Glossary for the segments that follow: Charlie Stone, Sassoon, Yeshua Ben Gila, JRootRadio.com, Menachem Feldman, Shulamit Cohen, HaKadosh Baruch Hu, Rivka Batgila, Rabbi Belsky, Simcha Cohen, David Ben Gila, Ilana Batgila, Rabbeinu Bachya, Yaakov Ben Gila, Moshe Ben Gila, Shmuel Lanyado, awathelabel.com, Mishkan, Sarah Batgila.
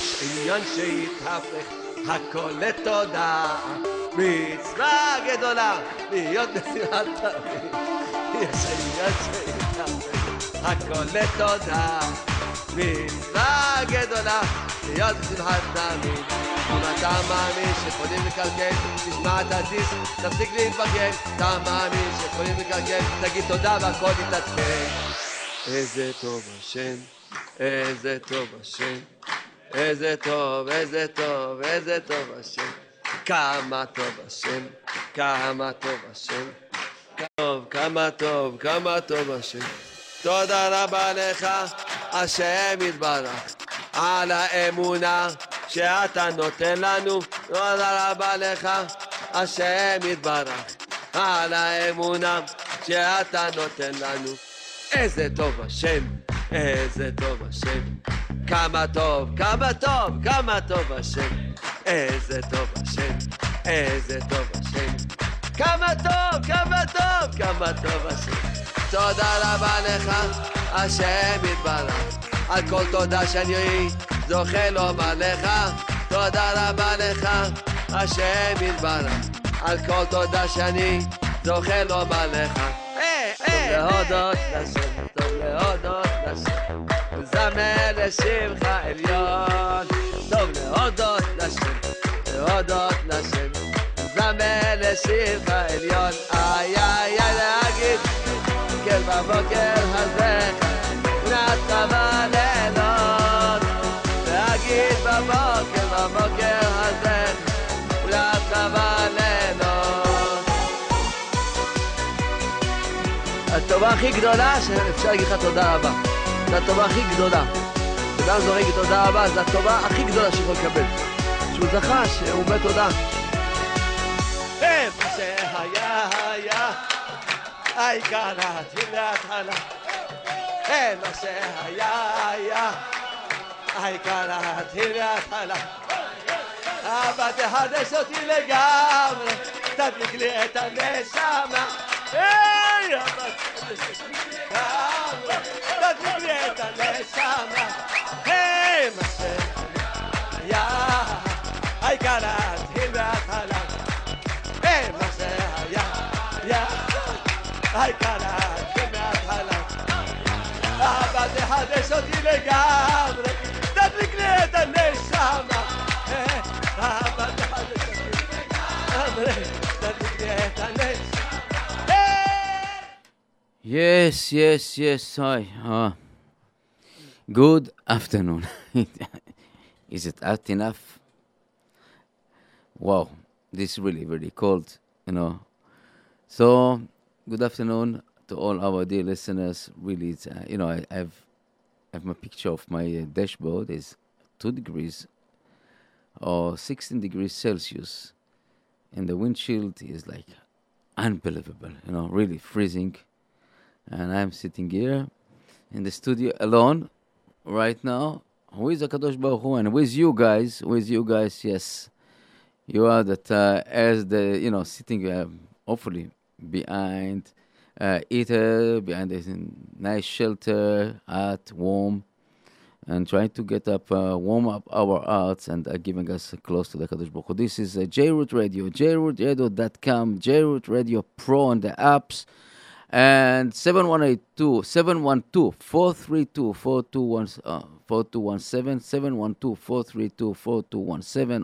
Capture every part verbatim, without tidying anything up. יש עניין שיתהפך הכל לתודה, מצווה גדולה להיות נשיאת תמיד. יש עניין שיתהפך הכל לתודה, מצווה גדולה להיות נשיאת תמיד. אם אתה מאמין שיכולים לקלקל, תשמע את הדיסק, תפסיק להתבגל. אתה מאמין שיכולים לקלקל, תגיד תודה והכל יתעדכן. איזה טוב השם, איזה טוב השם, איזה טוב, איזה טוב, איזה טוב השם, כמה טוב השם, כמה טוב השם, טוב, כמה טוב, כמה טוב השם. תודה רבה לך, השם יתברך, על האמונה שאתה נותן לנו. תודה רבה לך, השם יתברך, על האמונה שאתה נותן לנו. איזה טוב השם, איזה טוב השם, כמה טוב, כמה טוב, כמה טוב השם, איזה טוב השם, איזה טוב השם, כמה טוב, כמה טוב, כמה טוב השם. תודה רבה לך, השם יתברך, על כל תודה שאני זוכה לומר לך. תודה רבה לך, השם יתברך, על כל תודה שאני זוכה לומר לך. טוב להודות לשם, טוב להודות לשם, זמר לשמחה עליון. טוב להודות לשם, להודות לשם, זמר לשמחה עליון. איי איי איי להגיד כל בבוקר הזה נתבה לילות, להגיד בבוקר בבוקר הזה נתבה לילות. הטובה הכי גדולה שאפשר להגיד לך תודה רבה, זו הטובה הכי גדולה. אדם זורק תודה רבה, זו הטובה הכי גדולה שיכול לקבל, שהוא זכה, שהוא אומר תודה. איפה שהיה היה, העיקר להתחיל להתחלה. איפה שהיה היה, העיקר להתחיל להתחלה. אבל תחדש אותי לגמרי, תדליק לי את הנשמה. היי, אבל תחדש אותי לגמרי, תדליק לי את הנשמה. היי, מה שהיה, העיקר להתחיל להתחלה. היי, מה שהיה, העיקר להתחיל להתחלה. אבל תחדש אותי לגמרי, תדליק לי את הנשמה. אבל תחדש אותי לגמרי, תדליק לי את הנשמה. Yes, yes, yes, hi. Uh, good afternoon. Is it hot enough? Wow, this is really, really cold, you know. So, good afternoon to all our dear listeners. Really, it's, uh, you know, I, I've, I have my picture of my uh, dashboard is two degrees or sixteen degrees Celsius. And the windshield is like unbelievable, you know, really freezing. And I'm sitting here in the studio alone right now with HaKadosh Baruch Hu and with you guys, with you guys, yes. You are that uh, as the, you know, sitting uh, hopefully behind uh, eater, behind a nice shelter, hot, warm, and trying to get up, uh, warm up our hearts and uh, giving us close to the HaKadosh Baruch Hu. This is uh, JRoot Radio, J Root Radio dot com, JRoot Radio Pro and the apps. And seven one eight two, seven one two, four three two, four two one seven,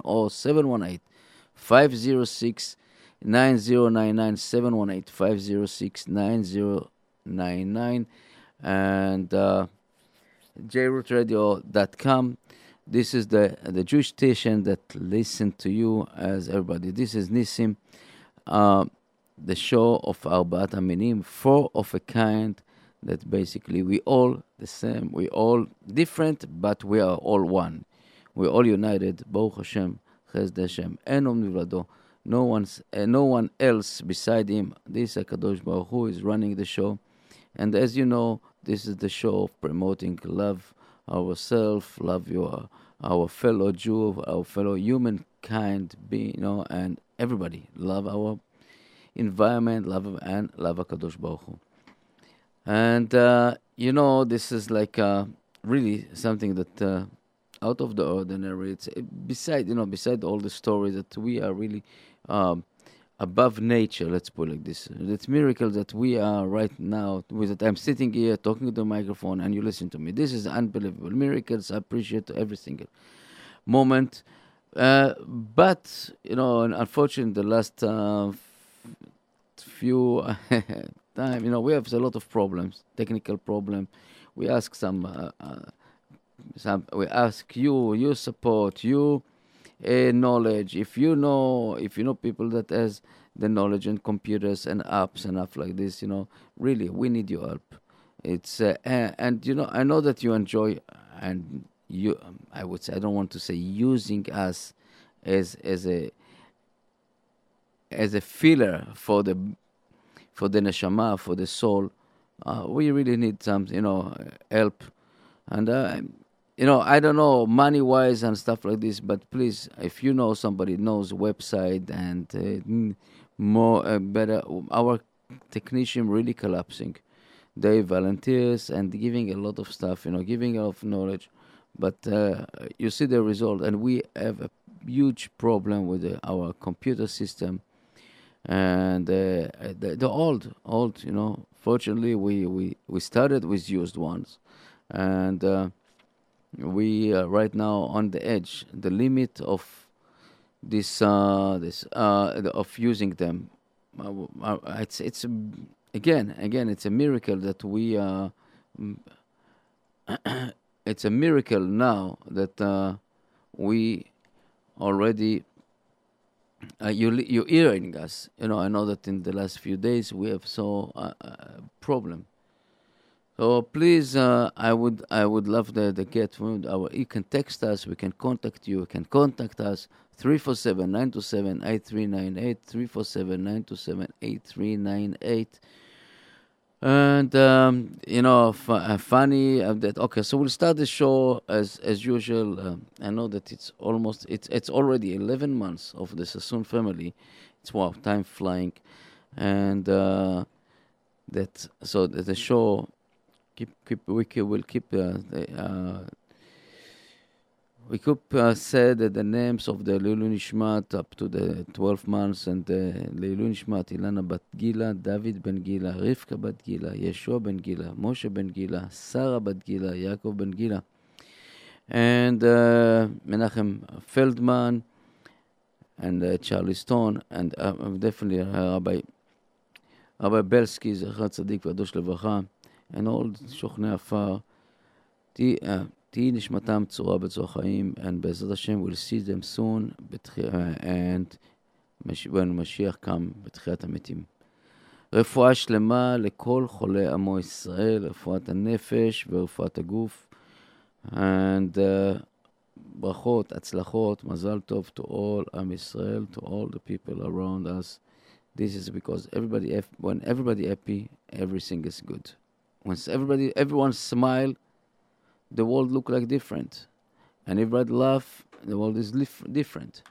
or seven one eight, five zero six, nine zero nine nine, seven one eight, five zero six, nine zero nine nine, and uh, J Root Radio dot com. This is the the Jewish station that listens to you as everybody. This is Nissim. Uh, The show of Arbaat Aminim, four of a kind, that basically we all the same, we all different, but we are all one. We're all united. Baruch Hashem, Chesed Hashem, En Om Nivlado. No one's, uh, no one else beside him. This HaKadosh Baruch Hu is running the show. And as you know, this is the show of promoting love ourselves, love your, our fellow Jew, our fellow humankind, be, you know, and everybody. Love our environment, love and love HaKadosh Baruch Hu. And uh, you know, this is like uh, really something that uh, out of the ordinary. It's beside, you know, beside all the stories that we are really um, above nature, let's put it like this. It's miracle that we are right now, with that I'm sitting here talking to the microphone and you listen to me. This is unbelievable. Miracles, I appreciate every single moment. Uh, but, you know, unfortunately, the last uh, few time, you know, we have a lot of problems, technical problem. We ask some, uh, uh, some we ask you, you support, you uh, knowledge. If you know, if you know people that has the knowledge and computers and apps and stuff like this, you know, really, we need your help. It's uh, and, and you know, I know that you enjoy and. You, um, I would say, I don't want to say using us as as a as a filler for the for the neshama, for the soul. Uh, we really need some, you know, help, and uh, you know, I don't know money wise and stuff like this. But please, if you know somebody knows website and uh, more uh, better, our technician really collapsing. They volunteers and giving a lot of stuff, you know, giving a lot of knowledge. But uh, you see the result, and we have a huge problem with the, our computer system, and uh, the, the old, old, you know. Fortunately, we, we, we started with used ones, and uh, we are right now on the edge, the limit of this uh, this uh, of using them. It's it's again again it's a miracle that we are. Uh, It's a miracle now that uh, we already, uh, you, you're hearing us. You know, I know that in the last few days we have so uh, a problem. So please, uh, I would I would love the, the get, our, you can text us, we can contact you, you can contact us, three four seven, nine two seven, eight three nine eight, three four seven, nine two seven, eight three nine eight. And, um, you know, f- uh, funny uh, that, okay, so we'll start the show as as usual. Um, I know that it's almost, it's it's already eleven months of the Sassoon family. It's, wow, time flying. And uh, that, so the, the show, keep, keep we keep, will keep, uh, the, uh, we could uh, say that the names of the Leilu Nishmat up to the twelve months, and the Leilu Nishmat, Ilana Batgila, David Ben Gila, Rivka Batgila, Yeshua Ben Gila, Moshe Ben Gila, Sarah Batgila, Yaakov Ben Gila, and uh, Menachem Feldman, and uh, Charlie Stone, and uh, definitely uh, Rabbi, Rabbi Belsky, Zechat Tzadik V'Kadosh Levracha, and all Shochne Afar, the... Uh, and Bezrat Hashem will see them soon, and when Mashiach comes, בתחיית המתים. רפואה שלמה לכל חולי עמו ישראל, רפואת הנפש ורפואת הגוף. And uh, ברכות, הצלחות, מזל טוב to all עם ישראל, to all the people around us. This is because everybody, when everybody happy, everything is good. Once everybody, everyone smile, the world look like different, and if I laugh, the world is lif- different.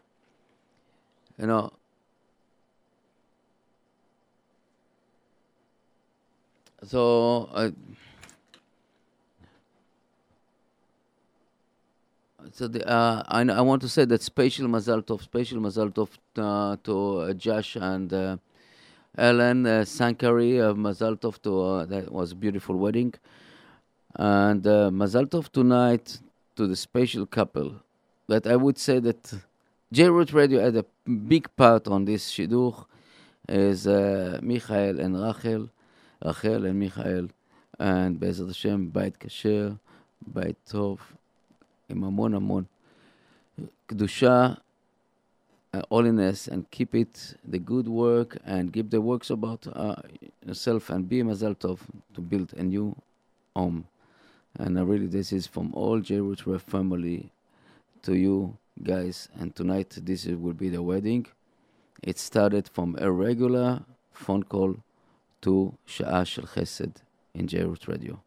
You know, so uh, so the, uh, I I want to say that special mazal tov, special mazal tov uh, to uh, Josh and uh, Ellen uh, Sankari, uh, mazal tov to uh, that was a beautiful wedding. And uh, mazal tov tonight to the special couple. But I would say that JRoot Radio had a big part on this shiduch, is uh, Michael and Rachel, Rachel and Michael, and Be'ezrat Hashem, Beit Kasher, Beit Tov, Im Amon Amon, Kedusha, uh, holiness, and keep it, the good work, and give the works about uh, yourself, and be mazal tov to build a new home. And I really, this is from all JRoot family to you guys. And tonight, this will be the wedding. It started from a regular phone call to Sha'a Shel Chesed in JRoot Radio.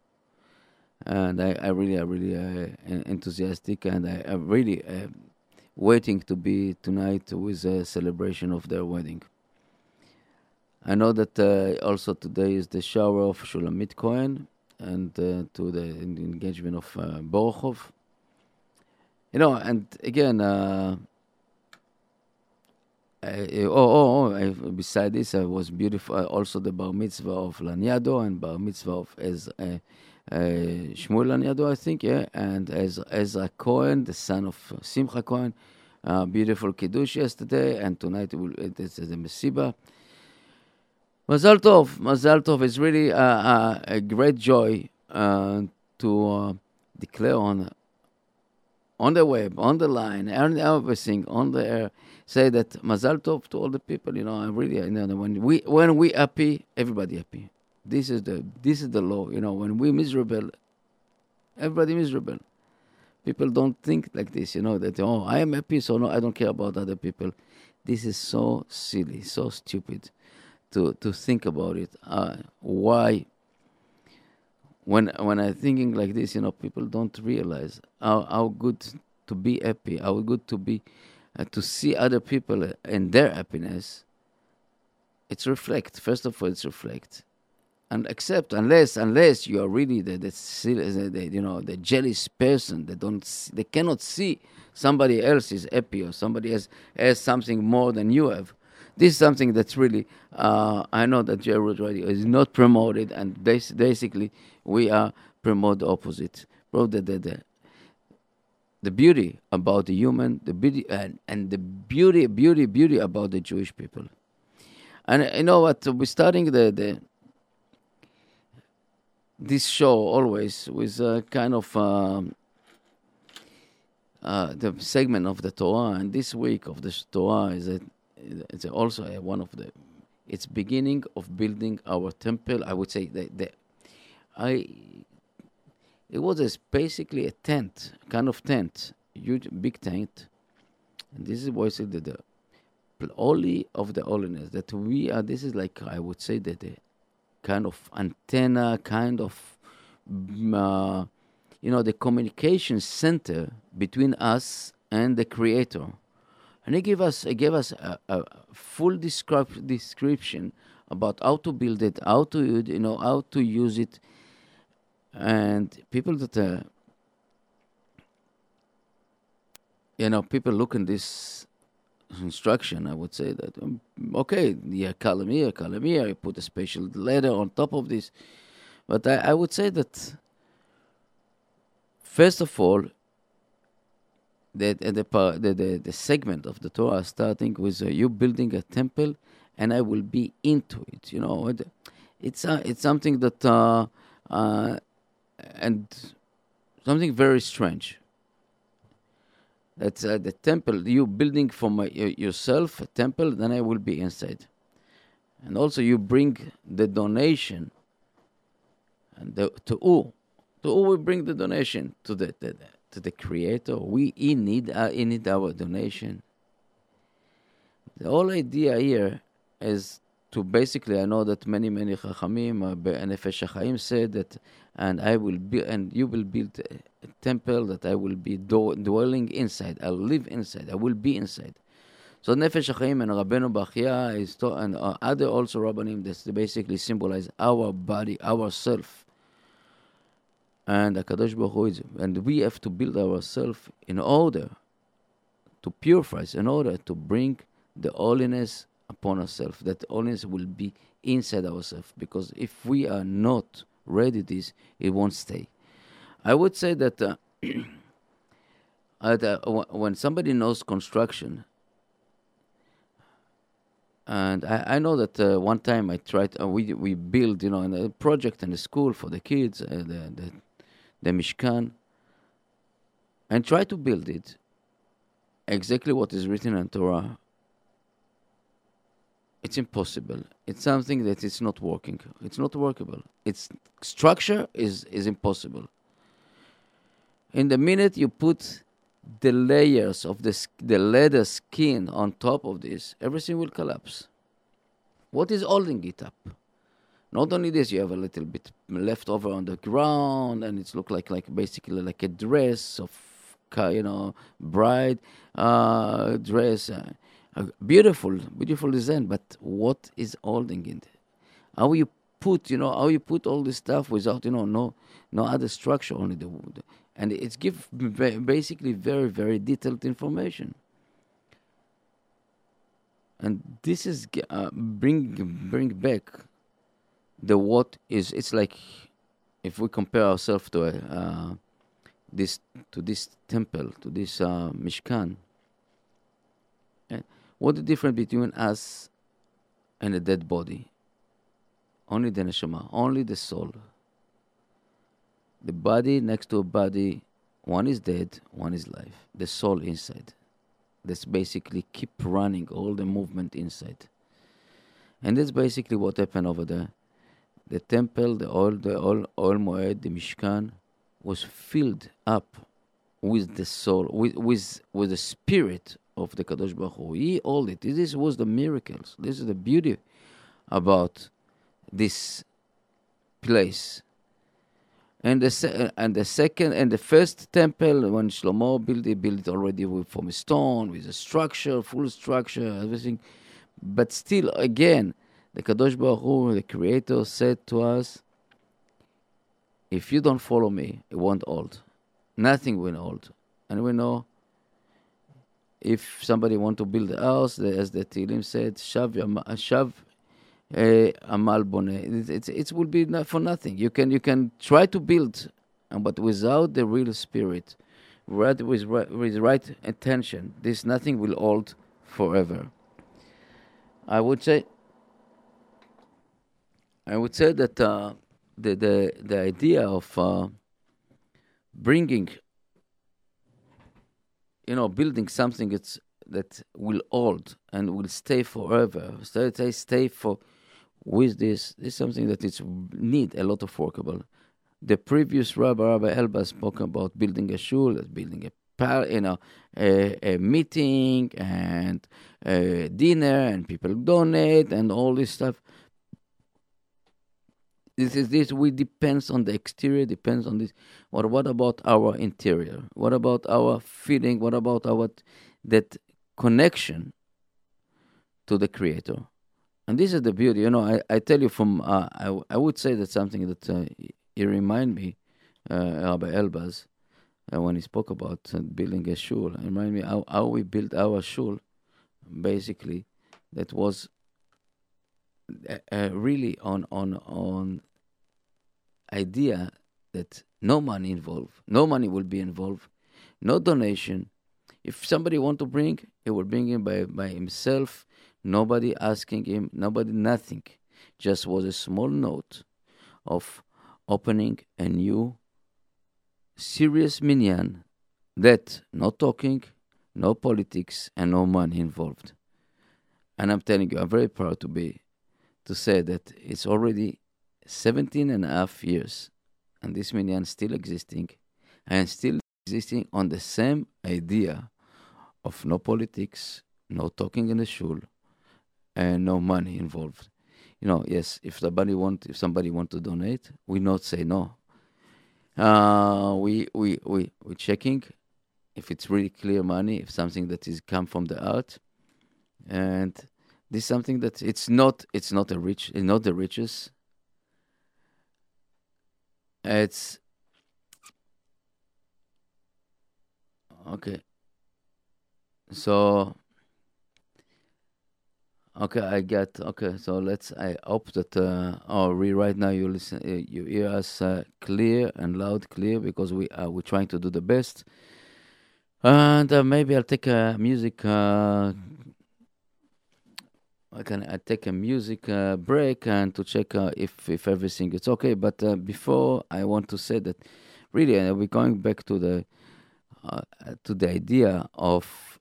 And I, I really, I really uh, enthusiastic, and I, I really uh, waiting to be tonight with a celebration of their wedding. I know that uh, also today is the shower of Shulamit Cohen, and uh, to the engagement of uh, Borchov, You know, and again, uh, I, oh, oh, oh I, beside this, I was beautiful. Uh, also, the bar mitzvah of Lanyado and bar mitzvah of Ezra, uh, uh, Shmuel Lanyado, I think, yeah, and Ezra, Ezra Cohen, the son of Simcha Cohen. Uh, beautiful kiddush yesterday, and tonight we'll, it is the Mesiba. Mazal Tov, Mazal Tov. It's really uh, uh, a great joy uh, to uh, declare on on the web, on the line, and everything on the air. Say that Mazal Tov to all the people. You know, I really, you know, when we when we happy, everybody happy. This is the this is the law. You know, when we miserable, everybody miserable. People don't think like this. You know that oh, I am happy, so no, I don't care about other people. This is so silly, so stupid. To, to think about it, uh, why? When when I'm thinking like this, you know, people don't realize how, how good to be happy, how good to be uh, to see other people and their happiness. It's reflect first of all. It's reflect and accept. Unless unless you are really the the, the, the you know the jealous person that don't see, they cannot see somebody else is happy or somebody else has something more than you have. This is something that's really, uh, I know that JRoot Radio is not promoted, and bas- basically we are promote the opposite. Promote the, the, the, the beauty about the human, the beauty and, and the beauty, beauty, beauty about the Jewish people. And uh, you know what, we're starting the, the this show always with a kind of um, uh, the segment of the Torah, and this week of the Torah is a It's also one of the. It's beginning of building our temple. I would say that the, I. It was a, basically a tent, kind of tent, huge, big tent. And this is what I said the holy of the holiness that we are. This is like I would say that the kind of antenna, kind of, uh, you know, the communication center between us and the Creator. And he gave us, he gave us a, a full descrip- description about how to build it, how to you know how to use it, and people that uh, you know people look in this instruction. I would say that um, okay, yeah, column here, column here. I put a special letter on top of this, but I, I would say that first of all. The the, the the segment of the Torah starting with uh, you building a temple, and I will be into it. You know, it, it's uh, it's something that uh, uh, and something very strange. That's uh, the temple you building for my, yourself a temple. Then I will be inside, and also you bring the donation. And the, to who? To who we bring the donation to the. the, the To the Creator, we in need, uh, in need our donation. The whole idea here is to basically, I know that many, many Chachamim, uh, Nefesh Chaim said that, and I will be, and you will build a temple that I will be do- dwelling inside. I'll live inside. I will be inside. So Nefesh Chaim and Rabbeinu Bachya is to, and uh, other also Rabbanim that basically symbolize our body, our self. And HaKadosh Baruch Hu is, and we have to build ourselves in order to purify us, in order to bring the holiness upon ourselves. That holiness will be inside ourselves, because if we are not ready to this, it won't stay. I would say that uh, at, uh, when somebody knows construction, and I, I know that uh, one time I tried, uh, we we built, you know, a project in the school for the kids, uh, the the the Mishkan, and try to build it exactly what is written in Torah. It's impossible. It's something that it's not working. It's not workable. Its structure is, is impossible. In the minute you put the layers of the, the leather skin on top of this, everything will collapse. What is holding it up? Not only this, you have a little bit left over on the ground, and it's look like, like basically like a dress of, you know, bride uh, dress, uh, beautiful, beautiful design. But what is holding it? How you put, you know, how you put all this stuff without, you know, no, no other structure, only the wood. And it's give basically very, very detailed information. And this is uh, bring bring back the what is. It's like if we compare ourselves to uh, this to this temple, to this uh, Mishkan. Uh, what the difference between us and a dead body? Only the neshama, only the soul. The body next to a body, one is dead, one is live. The soul inside. That's basically keep running all the movement inside. And that's basically what happened over there. The temple, the oil, the oil, oil moed, the Mishkan was filled up with the soul, with with, with the spirit of the Kadosh Baruch Hu. He all it. This was the miracles. This is the beauty about this place. And the se- and the second and the first temple, when Shlomo built it, built it already with, from a stone, with a structure, full structure, everything. But still, again, the Kadosh Baruch Hu, the Creator, said to us, if you don't follow me, it won't hold. Nothing will hold. And we know, if somebody wants to build a house, as the Tehillim said, Shav Shav. Uh, it, it, it will be not for nothing. You can you can try to build, but without the real spirit, right, with, with right attention, this nothing will hold forever. I would say. I would say that uh, the the the idea of uh, bringing, you know, building something it's, that will hold and will stay forever. Stay stay, stay for. With this, this is something that it's need a lot of workable. The previous Rabbi, Rabbi Elbaz, spoke about building a shul, building a pal, you know, a, a meeting and a dinner, and people donate and all this stuff. This is this. We depends on the exterior, depends on this. Or what about our interior? What about our feeling? What about our that connection to the Creator? And this is the beauty, you know. I, I tell you from, uh, I I would say that something that uh, he remind me, uh, Rabbi Elbaz, uh, when he spoke about uh, building a shul, it remind me how, how we built our shul, basically, that was uh, really on on on idea that no money involved, no money will be involved, no donation. If somebody want to bring, he will bring him by, by himself. Nobody asking him, nobody, nothing. Just was a small note of opening a new serious minyan that no talking, no politics, and no money involved. And I'm telling you, I'm very proud to be, to say that it's already seventeen and a half years, and this minyan still existing, and still existing on the same idea of no politics, no talking in the shul, and no money involved. You know, yes, if somebody want, if somebody want to donate, we not say no. Uh, we we we we checking if it's really clear money, if something that is come from the art, and this is something that it's not it's not a rich, it's not the riches. It's okay. So. Okay, I got, okay, so let's, I hope that, uh, oh, we right now you listen, uh, you hear us uh, clear and loud, clear, because we are, we're trying to do the best. And uh, maybe I'll take a music, uh, I can, I take a music uh, break and to check uh, if, if everything is okay. But uh, before, I want to say that, really, uh, we're going back to the, uh, to the idea of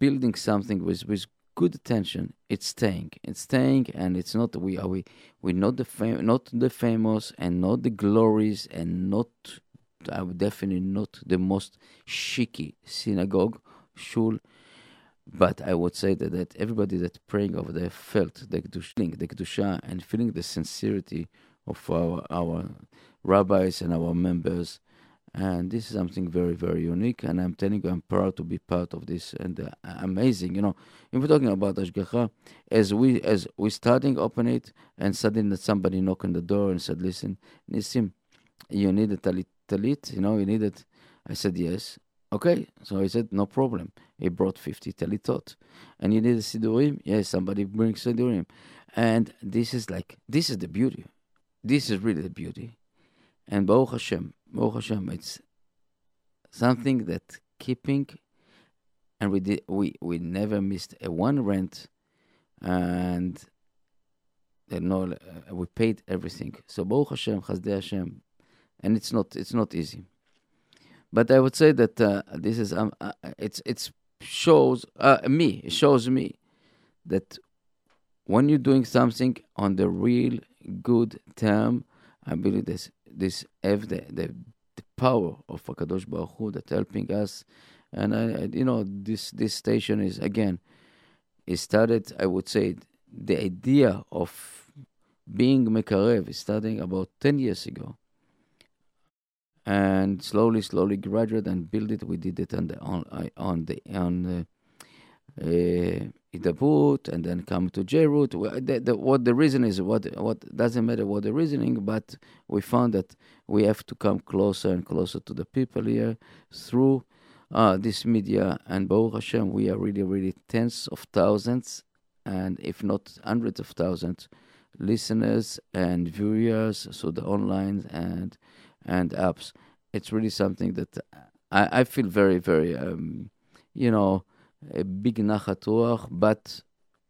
building something with, with, good attention. It's staying. It's staying, and it's not. We are. We we not the fam- not the famous, and not the glories, and not. I would definitely not the most chic synagogue, shul. But I would say that, that everybody that praying over there felt the kedusha, the kedusha, and feeling the sincerity of our our rabbis and our members. And this is something very, very unique. And I'm telling you, I'm proud to be part of this. And uh, amazing, you know. If we're talking about Ashgacha, as we as we starting open it, and suddenly somebody knock on the door and said, "Listen, Nisim, you need a talit talit? You know, you need it. I said, yes. Okay. So he said, no problem. He brought fifty talitot. And you need a sidurim? Yes, somebody brings sidurim. And this is like, this is the beauty. This is really the beauty. And Baruch Hashem, Baruch Hashem, it's something that keeping, and we did, we, we never missed a one rent, and you know, we paid everything. So Baruch Hashem, Chazdei Hashem, and it's not it's not easy. But I would say that uh, this is um, uh, it's it's shows uh, me it shows me that when you're doing something on the real good term, I believe this this have the, the the power of HaKadosh Baruch Hu that helping us. And I, you know, this this station is again, it started. I would say the idea of being mekarev is starting about ten years ago. And slowly, slowly, graduate and build it. We did it on the on on the on the Idabut, uh, and then come to JRoot. The, the, what the reason is, what what doesn't matter what the reasoning, but we found that we have to come closer and closer to the people here through uh, this media. And Baruch Hashem, we are really, really tens of thousands, and if not hundreds of thousands, listeners and viewers. So the online and and apps, it's really something that I, I feel very, very, um, you know, a big nachat ruach, but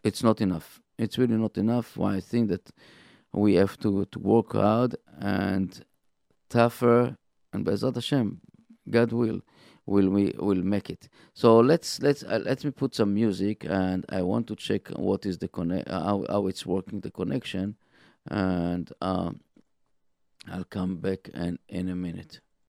it's not enough. It's really not enough. Why I think that we have to, to work hard and tougher, and Be'ezrat Hashem, God will, will we will make it. So let's let's uh, let me put some music, and I want to check what is the connect, uh, how how it's working, the connection, and um. I'll come back and in a minute.